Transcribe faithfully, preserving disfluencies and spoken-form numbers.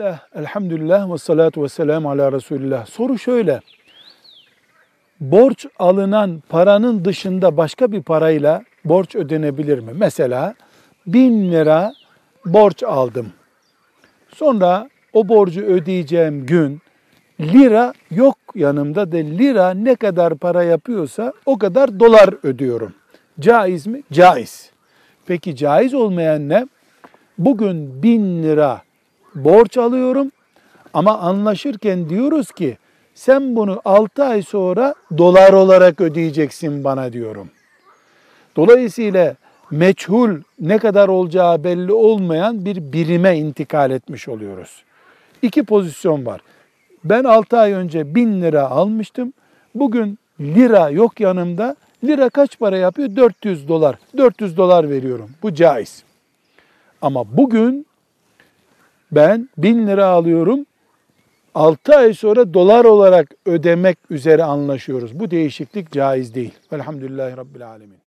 Bismillah, elhamdülillah ve salatu ve selamu ala Resulillah. Soru şöyle, borç alınan paranın dışında başka bir parayla borç ödenebilir mi? Mesela bin lira borç aldım. Sonra o borcu ödeyeceğim gün lira yok yanımda, de lira ne kadar para yapıyorsa o kadar dolar ödüyorum. Caiz mi? Caiz. Peki caiz olmayan ne? Bugün bin lira borç alıyorum ama anlaşırken diyoruz ki sen bunu altı ay sonra dolar olarak ödeyeceksin bana diyorum. Dolayısıyla meçhul, ne kadar olacağı belli olmayan bir birime intikal etmiş oluyoruz. İki pozisyon var. Ben altı ay önce bin lira almıştım. Bugün lira yok yanımda. Lira kaç para yapıyor? dört yüz dolar. dört yüz dolar veriyorum. Bu caiz. Ama bugün ben bin lira alıyorum. altı ay sonra dolar olarak ödemek üzere anlaşıyoruz. Bu değişiklik caiz değil. Elhamdülillahi Rabbil Alemin.